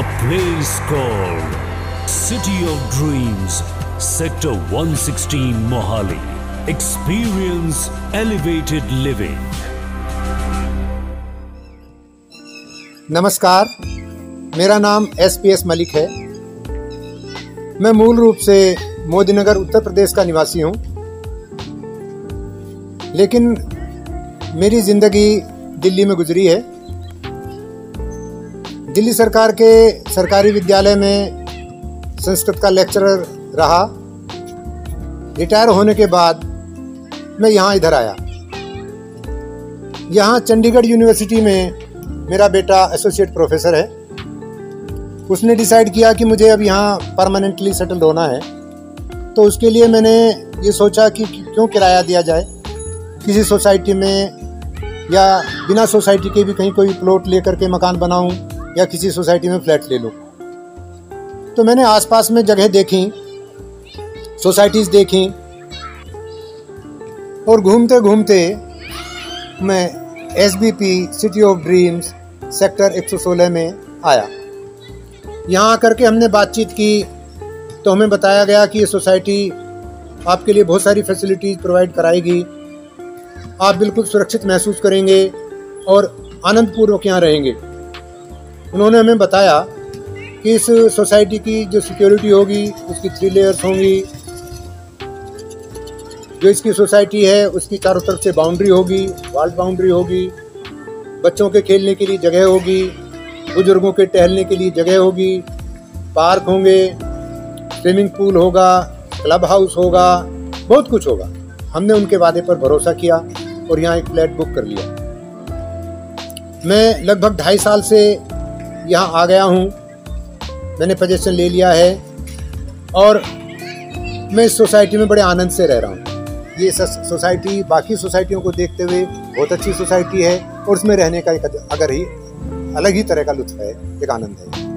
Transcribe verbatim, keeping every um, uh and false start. A place called City of Dreams, Sector one sixteen, Mohali. Experience elevated living. नमस्कार, मेरा नाम S P S Malik है। मैं मूल रूप से मोदीनगर उत्तर प्रदेश का निवासी हूँ, लेकिन मेरी ज़िंदगी दिल्ली में गुजरी है। दिल्ली सरकार के सरकारी विद्यालय में संस्कृत का लेक्चरर रहा। रिटायर होने के बाद मैं यहाँ इधर आया। यहाँ चंडीगढ़ यूनिवर्सिटी में मेरा बेटा एसोसिएट प्रोफेसर है। उसने डिसाइड किया कि मुझे अब यहाँ परमानेंटली सेटल्ड होना है, तो उसके लिए मैंने ये सोचा कि क्यों किराया दिया जाए। किसी सोसाइटी में या बिना सोसाइटी के भी कहीं कोई प्लॉट लेकर के मकान बनाऊँ या किसी सोसाइटी में फ्लैट ले लूँ। तो मैंने आसपास में जगह देखी, सोसाइटीज़ देखी, और घूमते घूमते मैं S B P city of dreams sector एक सौ सोलह में आया। यहाँ आकर के हमने बातचीत की, तो हमें बताया गया कि ये सोसाइटी आपके लिए बहुत सारी फैसिलिटीज़ प्रोवाइड कराएगी। आप बिल्कुल सुरक्षित महसूस करेंगे और आनंदपूर्वक यहाँ रहेंगे। उन्होंने हमें बताया कि इस सोसाइटी की जो सिक्योरिटी होगी उसकी थ्री लेयर्स होंगी। जो इसकी सोसाइटी है उसकी चारों तरफ से बाउंड्री होगी, वॉल बाउंड्री होगी। बच्चों के खेलने के लिए जगह होगी, बुजुर्गों के टहलने के लिए जगह होगी, पार्क होंगे, स्विमिंग पूल होगा, क्लब हाउस होगा, बहुत कुछ होगा। हमने उनके वादे पर भरोसा किया और यहाँ एक फ्लैट बुक कर लिया। मैं लगभग ढाई साल से यहाँ आ गया हूँ। मैंने पोजेशन ले लिया है और मैं इस सोसाइटी में बड़े आनंद से रह रहा हूँ। ये सोसाइटी बाकी सोसाइटियों को देखते हुए बहुत अच्छी सोसाइटी है और उसमें रहने का एक अगर ही अलग ही तरह का लुत्फ है, एक आनंद है।